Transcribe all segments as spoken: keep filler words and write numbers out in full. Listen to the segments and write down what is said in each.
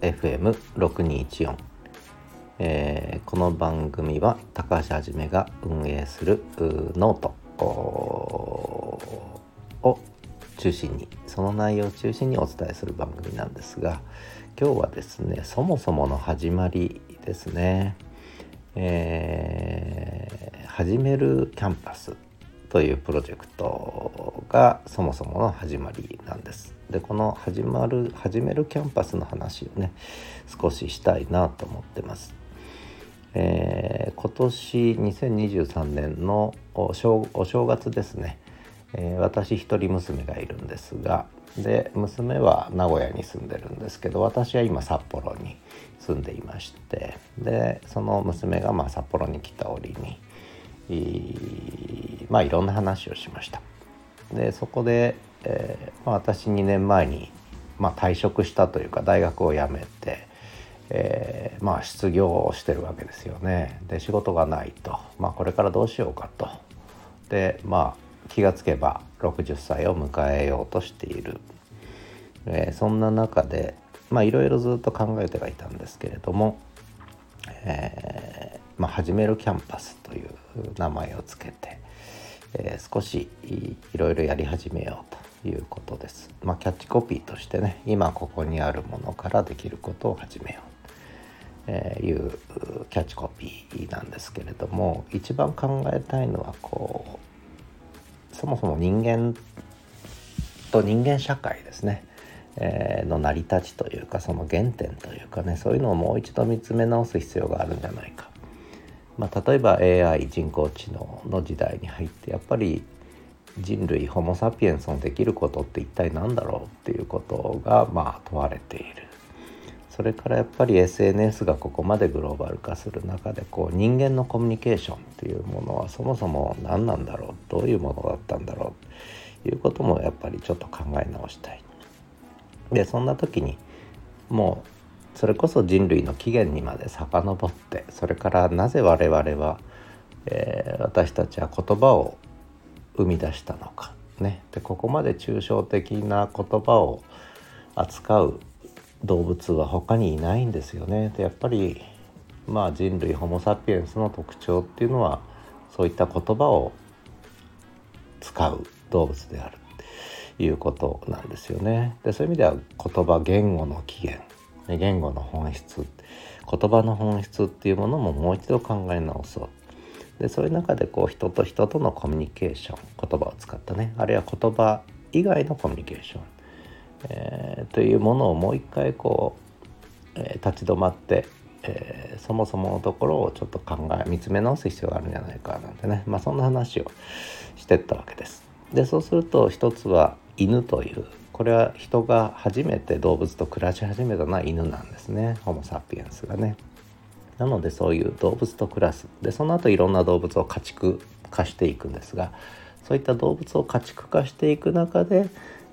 エフエム ろくにいちよん、えー、この番組は高橋はじめが運営するノートを中心に、その内容を中心にお伝えする番組なんですが、今日はですね、そもそもの始まりですね、えー、始めるキャンパスというプロジェクトがそもそもの始まりなんです。で、この始まる、始めるキャンパスの話をね、少ししたいなと思ってます。えー、今年にせんにじゅうさんねんのお正、お正月ですね、えー、私一人娘がいるんですが、で、娘は名古屋に住んでるんですけど、私は今札幌に住んでいまして、で、その娘がまあ札幌に来た折に、まあいろんな話をしました。で、そこで、えーまあ、私にねんまえに、まあ、退職したというか大学を辞めて、えー、まあ失業をしてるわけですよね。で、仕事がないと、まあ、これからどうしようかと。で、まあ気がつけばろくじゅっさいを迎えようとしている。えー、そんな中で、まあいろいろずっと考えてはいたんですけれども、えーまあ、始めるキャンパスという名前をつけて、えー、少しいろいろやり始めようということです。まあ、キャッチコピーとしてね、今ここにあるものからできることを始めようというキャッチコピーなんですけれども、一番考えたいのはこう、そもそも人間と人間社会ですね、の成り立ちというか、その原点というかね、そういうのをもう一度見つめ直す必要があるんじゃないか。まあ、例えば エーアイ 人工知能の時代に入って、やっぱり人類ホモ・サピエンスのできることって一体何だろうっていうことがまあ問われている。それからやっぱり エスエヌエス がここまでグローバル化する中で、こう人間のコミュニケーションっていうものはそもそも何なんだろう、どういうものだったんだろうということもやっぱりちょっと考え直したい。で、そんな時にもうそれこそ人類の起源にまで遡って、それからなぜ我々は、えー、私たちは言葉を生み出したのか、ね、でここまで抽象的な言葉を扱う動物は他にいないんですよね。で、やっぱり、まあ、人類ホモ・サピエンスの特徴っていうのはそういった言葉を使う動物であるいうことなんですよね。で、そういう意味では言葉、言語の起源、言語の本質、言葉の本質っていうものももう一度考え直そう。で、そういう中でこう人と人とのコミュニケーション、言葉を使ったね、あるいは言葉以外のコミュニケーション、えー、というものをもう一回こう、えー、立ち止まって、えー、そもそものところをちょっと考え見つめ直す必要があるんじゃないかなんてね、まあそんな話をしてったわけです。で、そうすると一つは犬という、これは人が初めて動物と暮らし始めたのは犬なんですね、ホモ・サピエンスがね。なので、そういう動物と暮らす。で、その後いろんな動物を家畜化していくんですが、そういった動物を家畜化していく中で、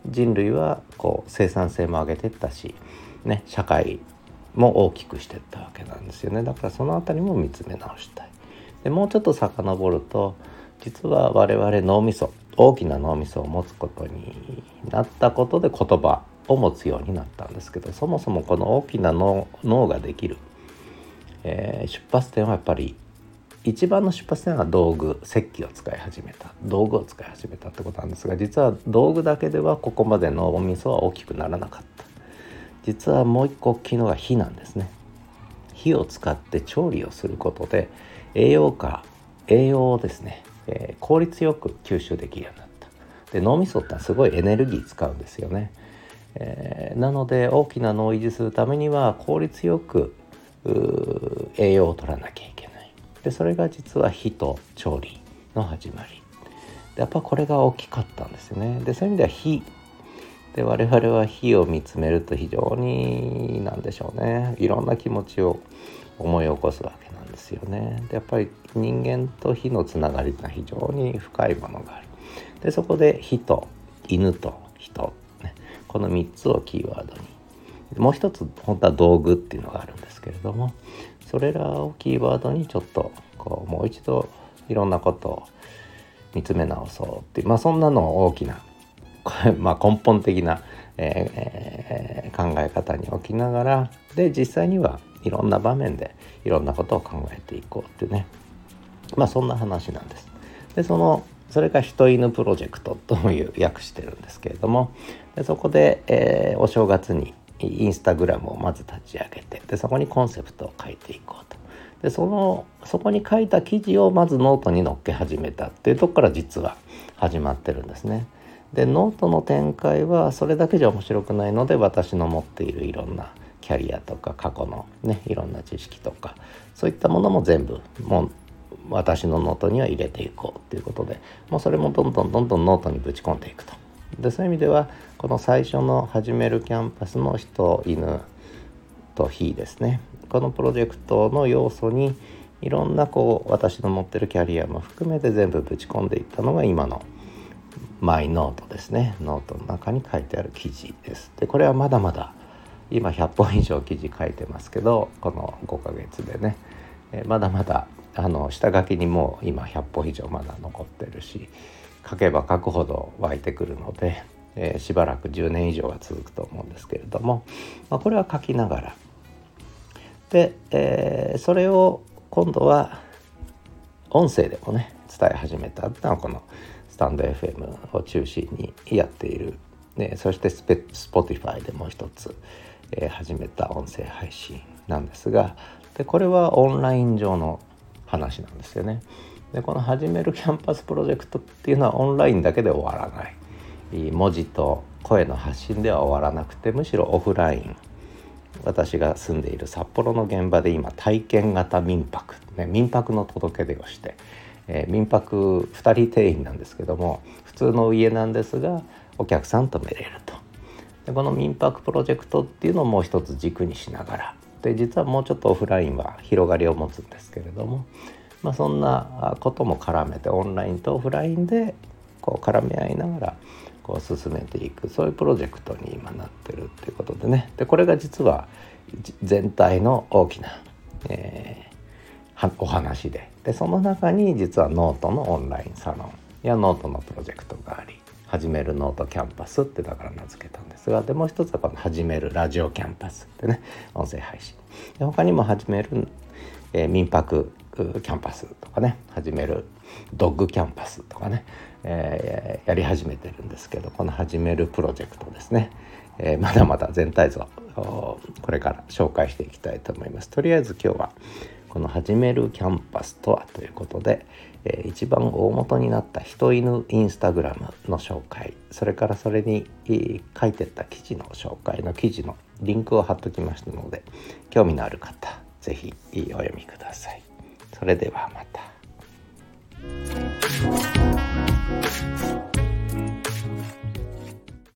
人類はこう生産性も上げていったし、ね、社会も大きくしていったわけなんですよね。だからそのあたりも見つめ直したい。で、もうちょっと遡ると、実は我々脳みそ、大きな脳みそを持つことになったことで言葉を持つようになったんですけど、そもそもこの大きな 脳, 脳ができる、えー、出発点はやっぱり一番の出発点は道具、石器を使い始めた、道具を使い始めたってことなんですが、実は道具だけではここまで脳みそは大きくならなかった。実はもう一個大きいのが火なんですね。火を使って調理をすることで栄養価、栄養をですね、えー、効率よく吸収できるようになった。で、脳みそってすごいエネルギー使うんですよね、えー、なので大きな脳を維持するためには効率よく栄養を取らなきゃいけない。で、それが実は火と調理の始まりで、やっぱこれが大きかったんですよね。で、そういう意味では火で、我々は火を見つめると非常に何でしょうね、いろんな気持ちを思い起こすわけなんですよね。で、やっぱり人間と火のつながりが非常に深いものがある。で、そこで火と犬と人、ね、このみっつをキーワードに、もう一つ本当は道具っていうのがあるんですけれども、それらをキーワードにちょっとこうもう一度いろんなことを見つめ直そうっていう、まあそんなの大きなまあ根本的なえー、考え方に置きながら、で実際にはいろんな場面でいろんなことを考えていこうってね、まあそんな話なんです。でそのそれが人犬プロジェクトという訳してるんですけれども、でそこで、えー、お正月にインスタグラムをまず立ち上げて、でそこにコンセプトを書いていこうと、でそのそこに書いた記事をまずノートに載っけ始めたっていうところから実は始まってるんですね。でノートの展開はそれだけじゃ面白くないので、私の持っているいろんなキャリアとか過去のねいろんな知識とかそういったものも全部もう私のノートには入れていこうということで、もうそれもどんどんどんどんノートにぶち込んでいくと。でそういう意味ではこの最初の始めるキャンパスの人犬と非ですね、このプロジェクトの要素にいろんなこう私の持ってるキャリアも含めて全部ぶち込んでいったのが今のマイノートですね。ノートの中に書いてある記事です。でこれはまだまだ今ひゃっぽん以上記事書いてますけど、このごかげつでね、えまだまだあの下書きにもう今ひゃっぽん以上まだ残ってるし、書けば書くほど湧いてくるので、えー、しばらくじゅうねん以上は続くと思うんですけれども、まあ、これは書きながらで、えー、それを今度は音声でもね伝え始めたっていうのはこのスタンド エフエム を中心にやっている、ね、そしてスペ、スポティファイでもう一つ、えー、始めた音声配信なんですが、でこれはオンライン上の話なんですよね。でこの始めるキャンパスプロジェクトっていうのはオンラインだけで終わらない、文字と声の発信では終わらなくて、むしろオフライン、私が住んでいる札幌の現場で今体験型民泊、ね、民泊の届け出をして、えー、民泊ふたり定員なんですけども、普通の家なんですがお客さんとめれると。でこの民泊プロジェクトっていうのをもう一つ軸にしながら、で実はもうちょっとオフラインは広がりを持つんですけれども、まあ、そんなことも絡めてオンラインとオフラインでこう絡め合いながらこう進めていく、そういうプロジェクトに今なってるっていうことでね。でこれが実は全体の大きな、えー、お話 で, でその中に実はノートのオンラインサロンやノートのプロジェクトがあり、始めるノートキャンパスってだから名付けたんですが、でもう一つはこの始めるラジオキャンパスってね、音声配信で他にも始める、えー、民泊キャンパスとかね、始めるドッグキャンパスとかね、えー、やり始めてるんですけど、この始めるプロジェクトですね、えー、まだまだ全体像これから紹介していきたいと思います。とりあえず今日はこの始めるキャンパスとはということで、えー、一番大元になった人犬インスタグラムの紹介、それからそれに書いてった記事の紹介の記事のリンクを貼っときましたので、興味のある方ぜひお読みください。それではまた。